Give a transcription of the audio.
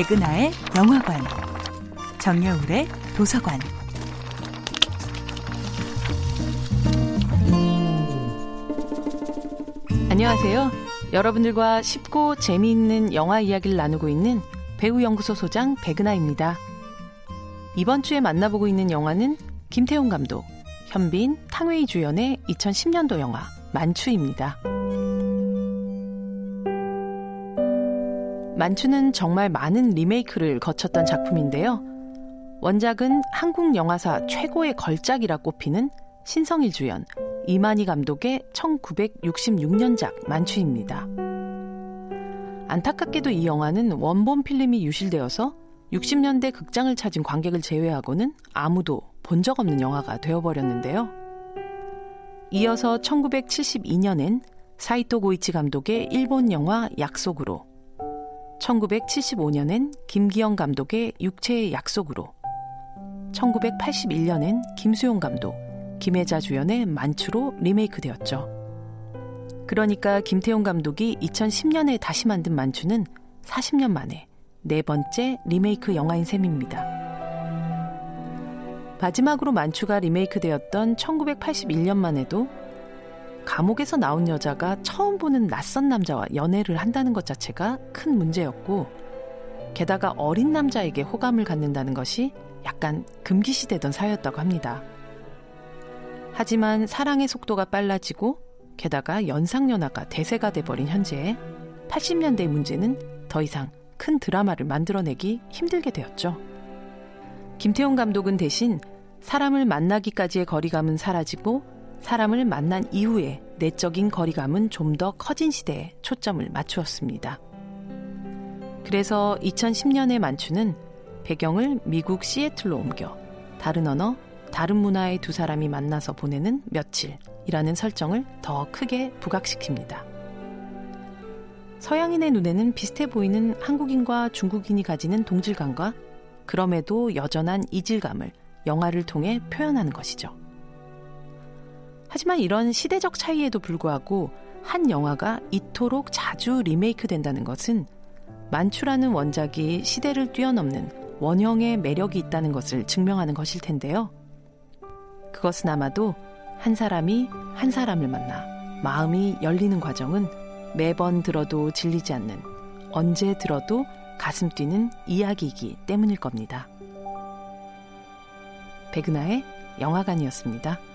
백은하의 영화관, 정여울의 도서관. 안녕하세요. 여러분들과 쉽고 재미있는 영화 이야기를 나누고 있는 배우연구소 소장 백은하입니다. 이번 주에 만나보고 있는 영화는 김태용 감독, 현빈, 탕웨이 주연의 2010년도 영화 만추입니다. 만추는 정말 많은 리메이크를 거쳤던 작품인데요. 원작은 한국 영화사 최고의 걸작이라 꼽히는 신성일 주연, 이만희 감독의 1966년작 만추입니다. 안타깝게도 이 영화는 원본 필름이 유실되어서 60년대 극장을 찾은 관객을 제외하고는 아무도 본 적 없는 영화가 되어버렸는데요. 이어서 1972년엔 사이토 고이치 감독의 일본 영화 약속으로, 1975년엔 김기영 감독의 육체의 약속으로, 1981년엔 김수용 감독, 김혜자 주연의 만추로 리메이크되었죠. 그러니까 김태용 감독이 2010년에 다시 만든 만추는 40년 만에 네 번째 리메이크 영화인 셈입니다. 마지막으로 만추가 리메이크되었던 1981년만 해도 감옥에서 나온 여자가 처음 보는 낯선 남자와 연애를 한다는 것 자체가 큰 문제였고, 게다가 어린 남자에게 호감을 갖는다는 것이 약간 금기시되던 사회였다고 합니다. 하지만 사랑의 속도가 빨라지고 게다가 연상연하가 대세가 돼버린 현재에 80년대의 문제는 더 이상 큰 드라마를 만들어내기 힘들게 되었죠. 김태용 감독은 대신 사람을 만나기까지의 거리감은 사라지고 사람을 만난 이후에 내적인 거리감은 좀 더 커진 시대에 초점을 맞추었습니다. 그래서 2010년의 만추는 배경을 미국 시애틀로 옮겨 다른 언어, 다른 문화의 두 사람이 만나서 보내는 며칠이라는 설정을 더 크게 부각시킵니다. 서양인의 눈에는 비슷해 보이는 한국인과 중국인이 가지는 동질감과 그럼에도 여전한 이질감을 영화를 통해 표현하는 것이죠. 하지만 이런 시대적 차이에도 불구하고 한 영화가 이토록 자주 리메이크된다는 것은 만추라는 원작이 시대를 뛰어넘는 원형의 매력이 있다는 것을 증명하는 것일 텐데요. 그것은 아마도 한 사람이 한 사람을 만나 마음이 열리는 과정은 매번 들어도 질리지 않는, 언제 들어도 가슴 뛰는 이야기이기 때문일 겁니다. 백은하의 영화관이었습니다.